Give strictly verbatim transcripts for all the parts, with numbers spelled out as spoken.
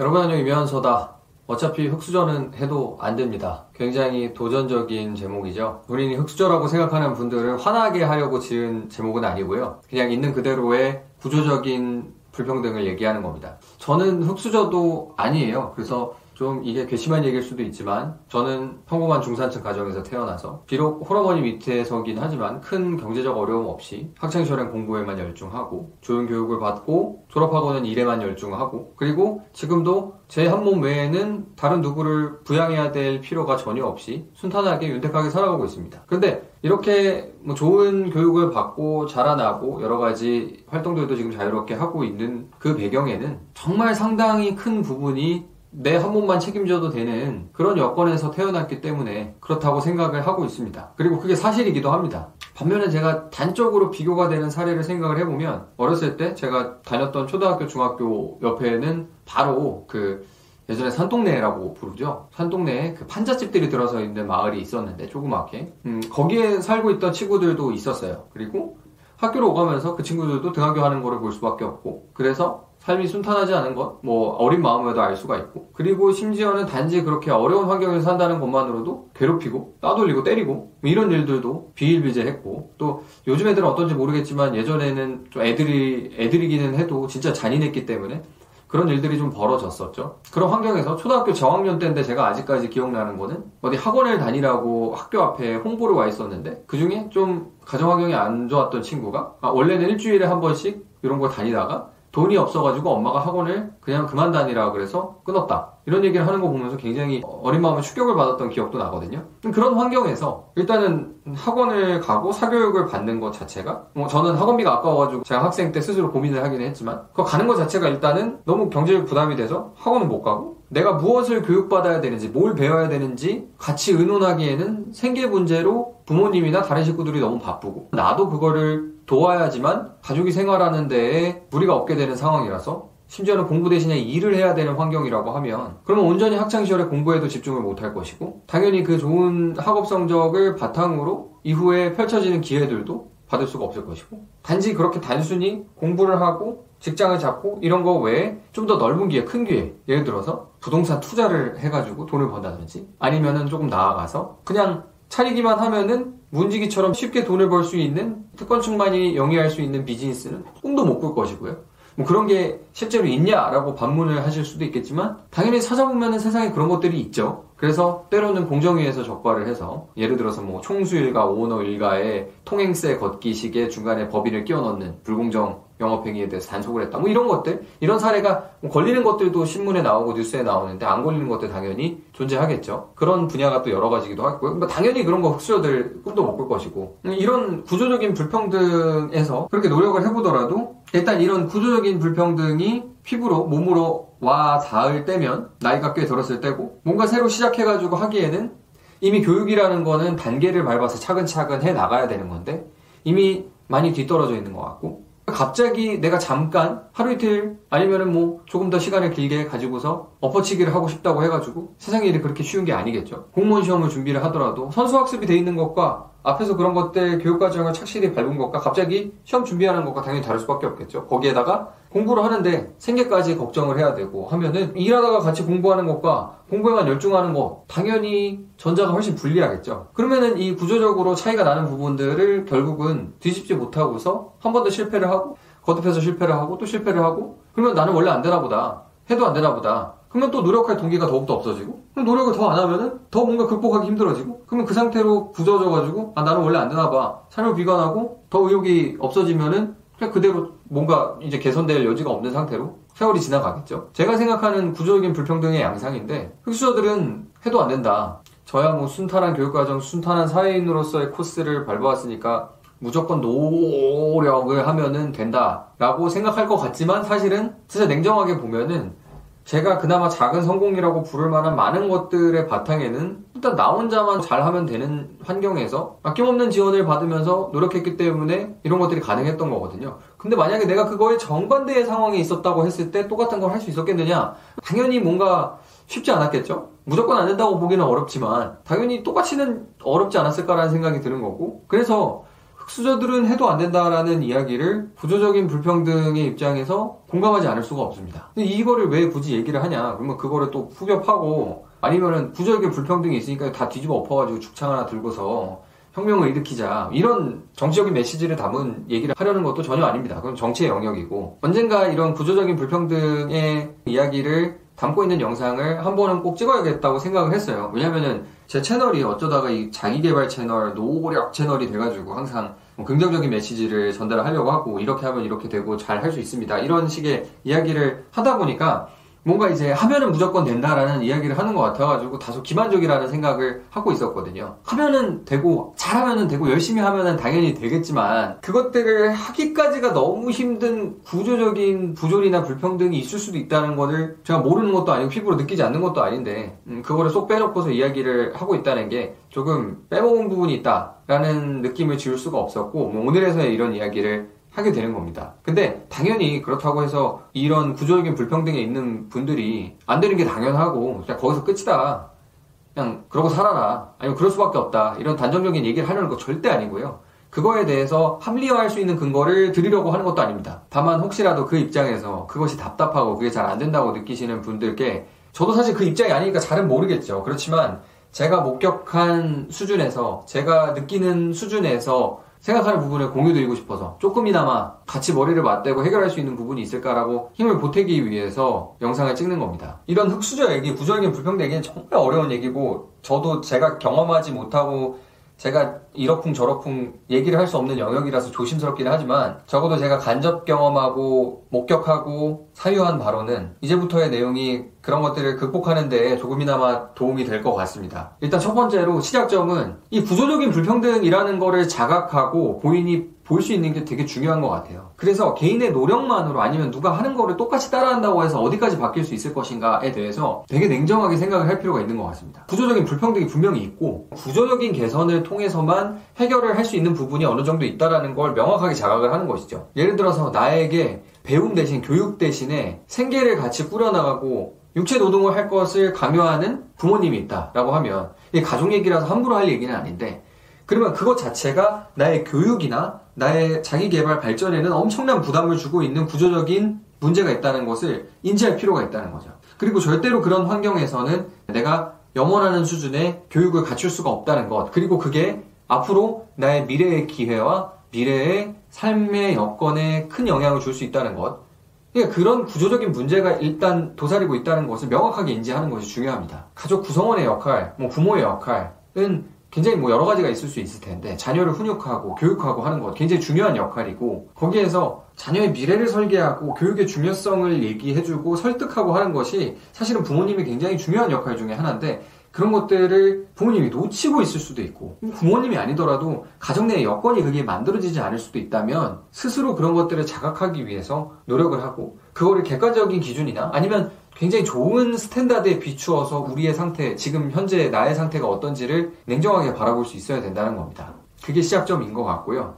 여러분 안녕, 이면서다. 어차피 흑수저는 해도 안 됩니다. 굉장히 도전적인 제목이죠. 본인이 흑수저라고 생각하는 분들을 화나게 하려고 지은 제목은 아니고요. 그냥 있는 그대로의 구조적인 불평등을 얘기하는 겁니다. 저는 흑수저도 아니에요. 그래서 좀 이게 괘씸한 얘기일 수도 있지만 저는 평범한 중산층 가정에서 태어나서 비록 호러머니 밑에 서긴 하지만 큰 경제적 어려움 없이 학창시절엔 공부에만 열중하고 좋은 교육을 받고 졸업하고는 일에만 열중하고 그리고 지금도 제 한 몸 외에는 다른 누구를 부양해야 될 필요가 전혀 없이 순탄하게 윤택하게 살아가고 있습니다. 그런데 이렇게 뭐 좋은 교육을 받고 자라나고 여러 가지 활동들도 지금 자유롭게 하고 있는 그 배경에는 정말 상당히 큰 부분이 내 한 몸만 책임져도 되는 그런 여건에서 태어났기 때문에 그렇다고 생각을 하고 있습니다. 그리고 그게 사실이기도 합니다. 반면에 제가 단적으로 비교가 되는 사례를 생각을 해보면 어렸을 때 제가 다녔던 초등학교, 중학교 옆에는 바로 그 예전에 산동네라고 부르죠. 산동네에 그 판잣집들이 들어서 있는 마을이 있었는데 조그맣게 음, 거기에 살고 있던 친구들도 있었어요. 그리고 학교로 오가면서 그 친구들도 등하교 하는 거를 볼 수밖에 없고 그래서 삶이 순탄하지 않은 것, 뭐 어린 마음에도 알 수가 있고 그리고 심지어는 단지 그렇게 어려운 환경에서 산다는 것만으로도 괴롭히고 따돌리고 때리고 이런 일들도 비일비재했고 또 요즘 애들은 어떤지 모르겠지만 예전에는 좀 애들이 애들이기는 해도 진짜 잔인했기 때문에 그런 일들이 좀 벌어졌었죠. 그런 환경에서 초등학교 저학년 때인데 제가 아직까지 기억나는 거는 어디 학원을 다니라고 학교 앞에 홍보를 와 있었는데 그 중에 좀 가정 환경이 안 좋았던 친구가 아, 원래는 일주일에 한 번씩 이런 걸 다니다가 돈이 없어가지고 엄마가 학원을 그냥 그만 다니라 그래서 끊었다. 이런 얘기를 하는 거 보면서 굉장히 어린 마음에 충격을 받았던 기억도 나거든요. 그런 환경에서 일단은 학원을 가고 사교육을 받는 것 자체가 뭐 저는 학원비가 아까워가지고 제가 학생 때 스스로 고민을 하긴 했지만 그거 가는 것 자체가 일단은 너무 경제적 부담이 돼서 학원은 못 가고 내가 무엇을 교육받아야 되는지 뭘 배워야 되는지 같이 의논하기에는 생계 문제로 부모님이나 다른 식구들이 너무 바쁘고 나도 그거를 도와야지만 가족이 생활하는 데에 무리가 없게 되는 상황이라서 심지어는 공부 대신에 일을 해야 되는 환경이라고 하면 그러면 온전히 학창시절에 공부에도 집중을 못할 것이고 당연히 그 좋은 학업 성적을 바탕으로 이후에 펼쳐지는 기회들도 받을 수가 없을 것이고 단지 그렇게 단순히 공부를 하고 직장을 잡고 이런 거 외에 좀 더 넓은 기회, 큰 기회 예를 들어서 부동산 투자를 해가지고 돈을 번다든지 아니면은 조금 나아가서 그냥 차리기만 하면은 문지기처럼 쉽게 돈을 벌 수 있는 특권층만이 영위할 수 있는 비즈니스는 꿈도 못 꿀 것이고요. 뭐 그런 게 실제로 있냐라고 반문을 하실 수도 있겠지만 당연히 찾아보면은 세상에 그런 것들이 있죠. 그래서 때로는 공정위에서 적발을 해서 예를 들어서 뭐 총수일가, 오너 일가의 통행세 걷기식의 중간에 법인을 끼워 넣는 불공정 영업행위에 대해서 단속을 했다. 뭐 이런 것들, 이런 사례가 뭐 걸리는 것들도 신문에 나오고 뉴스에 나오는데 안 걸리는 것들 당연히 존재하겠죠. 그런 분야가 또 여러 가지기도 하고요. 뭐 당연히 그런 거 흑수저들 꿈도 못 꿀 것이고 이런 구조적인 불평등에서 그렇게 노력을 해보더라도 일단 이런 구조적인 불평등이 피부로 몸으로 와 닿을 때면 나이가 꽤 들었을 때고 뭔가 새로 시작해가지고 하기에는 이미 교육이라는 거는 단계를 밟아서 차근차근 해나가야 되는 건데 이미 많이 뒤떨어져 있는 것 같고 갑자기 내가 잠깐 하루 이틀 아니면은 뭐 조금 더 시간을 길게 가지고서 엎어치기를 하고 싶다고 해가지고 세상 일이 그렇게 쉬운 게 아니겠죠. 공무원 시험을 준비를 하더라도 선수학습이 돼 있는 것과 앞에서 그런 것들 교육과정을 착실히 밟은 것과 갑자기 시험 준비하는 것과 당연히 다를 수밖에 없겠죠. 거기에다가 공부를 하는데 생계까지 걱정을 해야 되고 하면은 일하다가 같이 공부하는 것과 공부에만 열중하는 것 당연히 전자가 훨씬 불리하겠죠. 그러면은 이 구조적으로 차이가 나는 부분들을 결국은 뒤집지 못하고서 한 번 더 실패를 하고 거듭해서 실패를 하고 또 실패를 하고 그러면 나는 원래 안 되나 보다. 해도 안 되나 보다. 그러면 또 노력할 동기가 더욱더 없어지고 그럼 노력을 더 안 하면은 더 뭔가 극복하기 힘들어지고 그러면 그 상태로 굳어져가지고 아 나는 원래 안 되나 봐. 삶을 비관하고 더 의욕이 없어지면은 그냥 그대로 뭔가 이제 개선될 여지가 없는 상태로 세월이 지나가겠죠. 제가 생각하는 구조적인 불평등의 양상인데 흑수저들은 해도 안 된다. 저야 뭐 순탄한 교육과정, 순탄한 사회인으로서의 코스를 밟아왔으니까 무조건 노력을 하면은 된다라고 생각할 것 같지만 사실은 진짜 냉정하게 보면은 제가 그나마 작은 성공이라고 부를 만한 많은 것들의 바탕에는 일단 나 혼자만 잘하면 되는 환경에서 아낌없는 지원을 받으면서 노력했기 때문에 이런 것들이 가능했던 거거든요. 근데 만약에 내가 그거에 정반대의 상황이 있었다고 했을 때 똑같은 걸 할 수 있었겠느냐? 당연히 뭔가 쉽지 않았겠죠? 무조건 안 된다고 보기는 어렵지만 당연히 똑같이는 어렵지 않았을까라는 생각이 드는 거고 그래서 학수저들은 해도 안 된다라는 이야기를 구조적인 불평등의 입장에서 공감하지 않을 수가 없습니다. 근데 이거를 왜 굳이 얘기를 하냐? 그러면 그거를 또 후벼파고 아니면은 구조적인 불평등이 있으니까 다 뒤집어 엎어가지고 죽창 하나 들고서 혁명을 일으키자, 이런 정치적인 메시지를 담은 얘기를 하려는 것도 전혀 아닙니다. 그건 정치의 영역이고, 언젠가 이런 구조적인 불평등의 이야기를 담고 있는 영상을 한 번은 꼭 찍어야겠다고 생각을 했어요. 왜냐면은 제 채널이 어쩌다가 이 자기개발 채널, 노력 채널이 돼가지고 항상 긍정적인 메시지를 전달하려고 하고, 이렇게 하면 이렇게 되고 잘 할 수 있습니다, 이런 식의 이야기를 하다 보니까 뭔가 이제 하면은 무조건 된다라는 이야기를 하는 것 같아가지고 다소 기만적이라는 생각을 하고 있었거든요. 하면은 되고, 잘하면은 되고, 열심히 하면은 당연히 되겠지만, 그것들을 하기까지가 너무 힘든 구조적인 부조리나 불평등이 있을 수도 있다는 거를 제가 모르는 것도 아니고 피부로 느끼지 않는 것도 아닌데, 음, 그거를 쏙 빼놓고서 이야기를 하고 있다는 게 조금 빼먹은 부분이 있다라는 느낌을 지울 수가 없었고, 뭐 오늘에서의 이런 이야기를 하게 되는 겁니다. 근데 당연히 그렇다고 해서 이런 구조적인 불평등에 있는 분들이 안 되는 게 당연하고 그냥 거기서 끝이다, 그냥 그러고 살아라, 아니면 그럴 수밖에 없다, 이런 단정적인 얘기를 하려는 거 절대 아니고요. 그거에 대해서 합리화할 수 있는 근거를 드리려고 하는 것도 아닙니다. 다만 혹시라도 그 입장에서 그것이 답답하고 그게 잘 안 된다고 느끼시는 분들께, 저도 사실 그 입장이 아니니까 잘은 모르겠죠. 그렇지만 제가 목격한 수준에서, 제가 느끼는 수준에서 생각하는 부분을 공유드리고 싶어서, 조금이나마 같이 머리를 맞대고 해결할 수 있는 부분이 있을까라고 힘을 보태기 위해서 영상을 찍는 겁니다. 이런 흑수저 얘기, 구조적인 불평등 얘기는 정말 어려운 얘기고, 저도 제가 경험하지 못하고 제가 이러쿵 저러쿵 얘기를 할 수 없는 영역이라서 조심스럽기는 하지만, 적어도 제가 간접 경험하고 목격하고 사유한 바로는 이제부터의 내용이 그런 것들을 극복하는 데 조금이나마 도움이 될 것 같습니다. 일단 첫 번째로 시작점은 이 구조적인 불평등이라는 거를 자각하고 본인이 볼 수 있는 게 되게 중요한 것 같아요. 그래서 개인의 노력만으로, 아니면 누가 하는 거를 똑같이 따라한다고 해서 어디까지 바뀔 수 있을 것인가에 대해서 되게 냉정하게 생각을 할 필요가 있는 것 같습니다. 구조적인 불평등이 분명히 있고, 구조적인 개선을 통해서만 해결을 할 수 있는 부분이 어느 정도 있다는 걸 명확하게 자각을 하는 것이죠. 예를 들어서 나에게 배움 대신, 교육 대신에 생계를 같이 꾸려나가고 육체 노동을 할 것을 강요하는 부모님이 있다라고 하면, 이게 가족 얘기라서 함부로 할 얘기는 아닌데, 그러면 그것 자체가 나의 교육이나 나의 자기개발 발전에는 엄청난 부담을 주고 있는 구조적인 문제가 있다는 것을 인지할 필요가 있다는 거죠. 그리고 절대로 그런 환경에서는 내가 염원하는 수준의 교육을 갖출 수가 없다는 것, 그리고 그게 앞으로 나의 미래의 기회와 미래의 삶의 여건에 큰 영향을 줄 수 있다는 것, 그러니까 그런 구조적인 문제가 일단 도사리고 있다는 것을 명확하게 인지하는 것이 중요합니다. 가족 구성원의 역할, 뭐 부모의 역할은 굉장히 뭐 여러 가지가 있을 수 있을 텐데, 자녀를 훈육하고 교육하고 하는 것 굉장히 중요한 역할이고, 거기에서 자녀의 미래를 설계하고 교육의 중요성을 얘기해주고 설득하고 하는 것이 사실은 부모님이 굉장히 중요한 역할 중에 하나인데, 그런 것들을 부모님이 놓치고 있을 수도 있고, 부모님이 아니더라도 가정 내의 여건이 그게 만들어지지 않을 수도 있다면, 스스로 그런 것들을 자각하기 위해서 노력을 하고, 그거를 객관적인 기준이나 아니면 굉장히 좋은 스탠다드에 비추어서 우리의 상태, 지금 현재 나의 상태가 어떤지를 냉정하게 바라볼 수 있어야 된다는 겁니다. 그게 시작점인 것 같고요.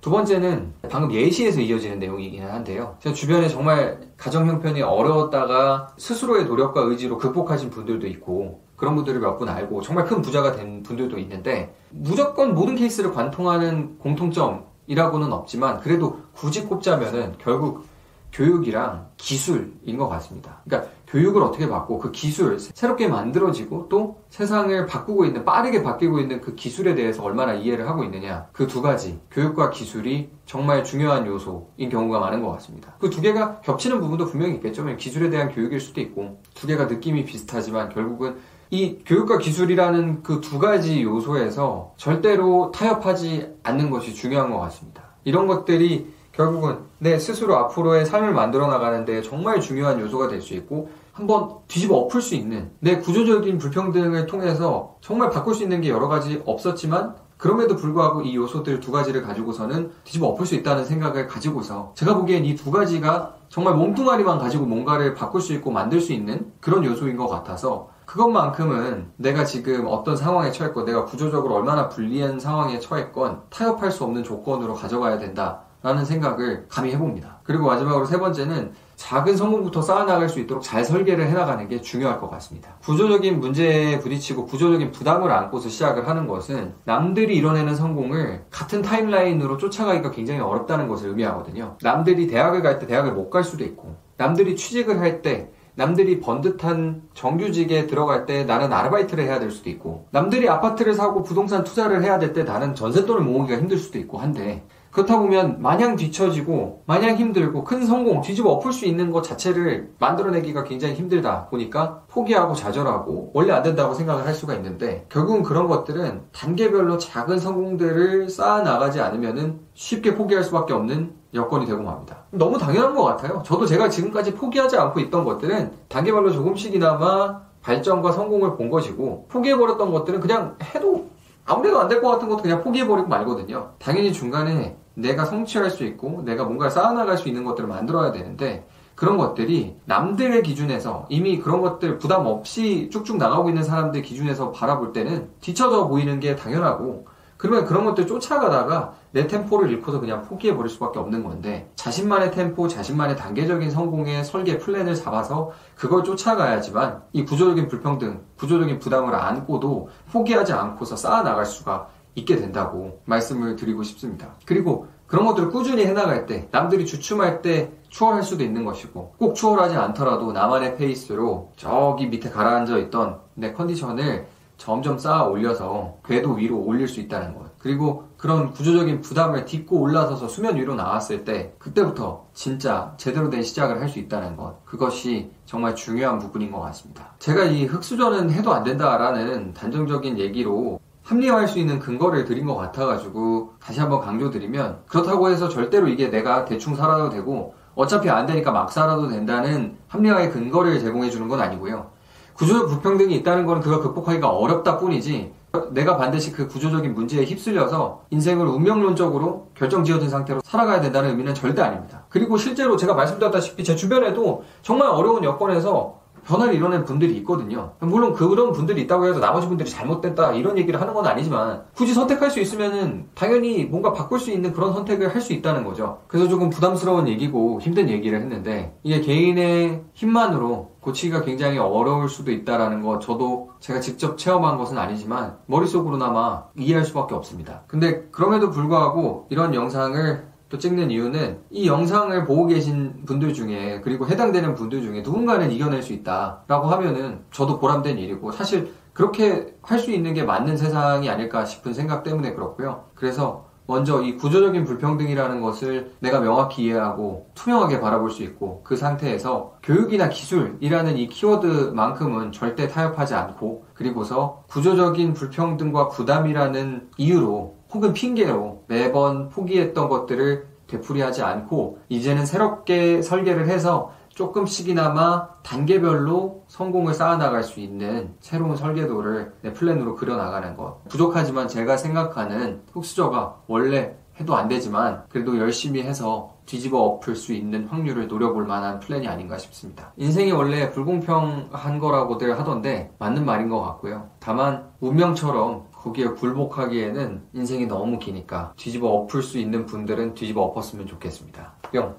두 번째는 방금 예시에서 이어지는 내용이긴 한데요, 제가 주변에 정말 가정 형편이 어려웠다가 스스로의 노력과 의지로 극복하신 분들도 있고, 그런 분들을 몇 분 알고 정말 큰 부자가 된 분들도 있는데, 무조건 모든 케이스를 관통하는 공통점이라고는 없지만 그래도 굳이 꼽자면은 결국 교육이랑 기술인 것 같습니다. 그러니까 교육을 어떻게 받고, 그 기술, 새롭게 만들어지고 또 세상을 바꾸고 있는, 빠르게 바뀌고 있는 그 기술에 대해서 얼마나 이해를 하고 있느냐, 그 두 가지, 교육과 기술이 정말 중요한 요소인 경우가 많은 것 같습니다. 그 두 개가 겹치는 부분도 분명히 있겠죠. 기술에 대한 교육일 수도 있고, 두 개가 느낌이 비슷하지만 결국은 이 교육과 기술이라는 그 두 가지 요소에서 절대로 타협하지 않는 것이 중요한 것 같습니다. 이런 것들이 결국은 내 스스로 앞으로의 삶을 만들어 나가는 데 정말 중요한 요소가 될 수 있고, 한번 뒤집어 엎을 수 있는, 내 구조적인 불평등을 통해서 정말 바꿀 수 있는 게 여러 가지 없었지만 그럼에도 불구하고 이 요소들 두 가지를 가지고서는 뒤집어 엎을 수 있다는 생각을 가지고서, 제가 보기엔 이 두 가지가 정말 몸뚱아리만 가지고 뭔가를 바꿀 수 있고 만들 수 있는 그런 요소인 것 같아서, 그것만큼은 내가 지금 어떤 상황에 처했건, 내가 구조적으로 얼마나 불리한 상황에 처했건 타협할 수 없는 조건으로 가져가야 된다 라는 생각을 감히 해봅니다. 그리고 마지막으로 세 번째는 작은 성공부터 쌓아나갈 수 있도록 잘 설계를 해나가는 게 중요할 것 같습니다. 구조적인 문제에 부딪히고 구조적인 부담을 안고서 시작을 하는 것은 남들이 이뤄내는 성공을 같은 타임라인으로 쫓아가기가 굉장히 어렵다는 것을 의미하거든요. 남들이 대학을 갈 때 대학을 못 갈 수도 있고, 남들이 취직을 할 때, 남들이 번듯한 정규직에 들어갈 때 나는 아르바이트를 해야 될 수도 있고, 남들이 아파트를 사고 부동산 투자를 해야 될 때 나는 전세돈을 모으기가 힘들 수도 있고 한데, 그렇다 보면 마냥 뒤처지고 마냥 힘들고 큰 성공 뒤집어 엎을 수 있는 것 자체를 만들어내기가 굉장히 힘들다 보니까 포기하고 좌절하고 원래 안 된다고 생각을 할 수가 있는데, 결국은 그런 것들은 단계별로 작은 성공들을 쌓아나가지 않으면은 쉽게 포기할 수밖에 없는 여건이 되고 맙니다. 너무 당연한 것 같아요. 저도 제가 지금까지 포기하지 않고 있던 것들은 단계별로 조금씩이나마 발전과 성공을 본 것이고, 포기해버렸던 것들은 그냥 해도 아무래도 안 될 것 같은 것도 그냥 포기해버리고 말거든요. 당연히 중간에 내가 성취할 수 있고 내가 뭔가를 쌓아나갈 수 있는 것들을 만들어야 되는데, 그런 것들이 남들의 기준에서 이미 그런 것들 부담 없이 쭉쭉 나가고 있는 사람들 기준에서 바라볼 때는 뒤쳐져 보이는 게 당연하고, 그러면 그런 것들 쫓아가다가 내 템포를 잃고서 그냥 포기해버릴 수밖에 없는 건데, 자신만의 템포, 자신만의 단계적인 성공의 설계 플랜을 잡아서 그걸 쫓아가야지만 이 구조적인 불평등, 구조적인 부담을 안고도 포기하지 않고서 쌓아나갈 수가 있게 된다고 말씀을 드리고 싶습니다. 그리고 그런 것들을 꾸준히 해나갈 때 남들이 주춤할 때 추월할 수도 있는 것이고, 꼭 추월하지 않더라도 나만의 페이스로 저기 밑에 가라앉아 있던 내 컨디션을 점점 쌓아 올려서 궤도 위로 올릴 수 있다는 것, 그리고 그런 구조적인 부담을 딛고 올라서서 수면 위로 나왔을 때 그때부터 진짜 제대로 된 시작을 할 수 있다는 것, 그것이 정말 중요한 부분인 것 같습니다. 제가 이 흙수저는 해도 안 된다라는 단정적인 얘기로 합리화할 수 있는 근거를 드린 것 같아가지고 다시 한번 강조드리면, 그렇다고 해서 절대로 이게 내가 대충 살아도 되고 어차피 안 되니까 막 살아도 된다는 합리화의 근거를 제공해 주는 건 아니고요. 구조적 불평등이 있다는 건 그걸 극복하기가 어렵다 뿐이지, 내가 반드시 그 구조적인 문제에 휩쓸려서 인생을 운명론적으로 결정지어진 상태로 살아가야 된다는 의미는 절대 아닙니다. 그리고 실제로 제가 말씀드렸다시피 제 주변에도 정말 어려운 여건에서 변화를 이뤄낸 분들이 있거든요. 물론 그런 분들이 있다고 해서 나머지 분들이 잘못됐다 이런 얘기를 하는 건 아니지만, 굳이 선택할 수 있으면은 당연히 뭔가 바꿀 수 있는 그런 선택을 할 수 있다는 거죠. 그래서 조금 부담스러운 얘기고 힘든 얘기를 했는데, 이게 개인의 힘만으로 고치기가 굉장히 어려울 수도 있다라는 거, 저도 제가 직접 체험한 것은 아니지만 머릿속으로나마 이해할 수밖에 없습니다. 근데 그럼에도 불구하고 이런 영상을 또 찍는 이유는, 이 영상을 보고 계신 분들 중에, 그리고 해당되는 분들 중에 누군가는 이겨낼 수 있다 라고 하면은 저도 보람된 일이고, 사실 그렇게 할 수 있는 게 맞는 세상이 아닐까 싶은 생각 때문에 그렇고요. 그래서 먼저 이 구조적인 불평등이라는 것을 내가 명확히 이해하고 투명하게 바라볼 수 있고, 그 상태에서 교육이나 기술이라는 이 키워드만큼은 절대 타협하지 않고, 그리고서 구조적인 불평등과 부담이라는 이유로 혹은 핑계로 매번 포기했던 것들을 되풀이하지 않고, 이제는 새롭게 설계를 해서 조금씩이나마 단계별로 성공을 쌓아나갈 수 있는 새로운 설계도를 내 플랜으로 그려나가는 것. 부족하지만 제가 생각하는 흙수저가 원래 해도 안 되지만 그래도 열심히 해서 뒤집어 엎을 수 있는 확률을 노려볼 만한 플랜이 아닌가 싶습니다. 인생이 원래 불공평한 거라고들 하던데 맞는 말인 것 같고요. 다만 운명처럼 거기에 굴복하기에는 인생이 너무 기니까 뒤집어 엎을 수 있는 분들은 뒤집어 엎었으면 좋겠습니다. 뿅!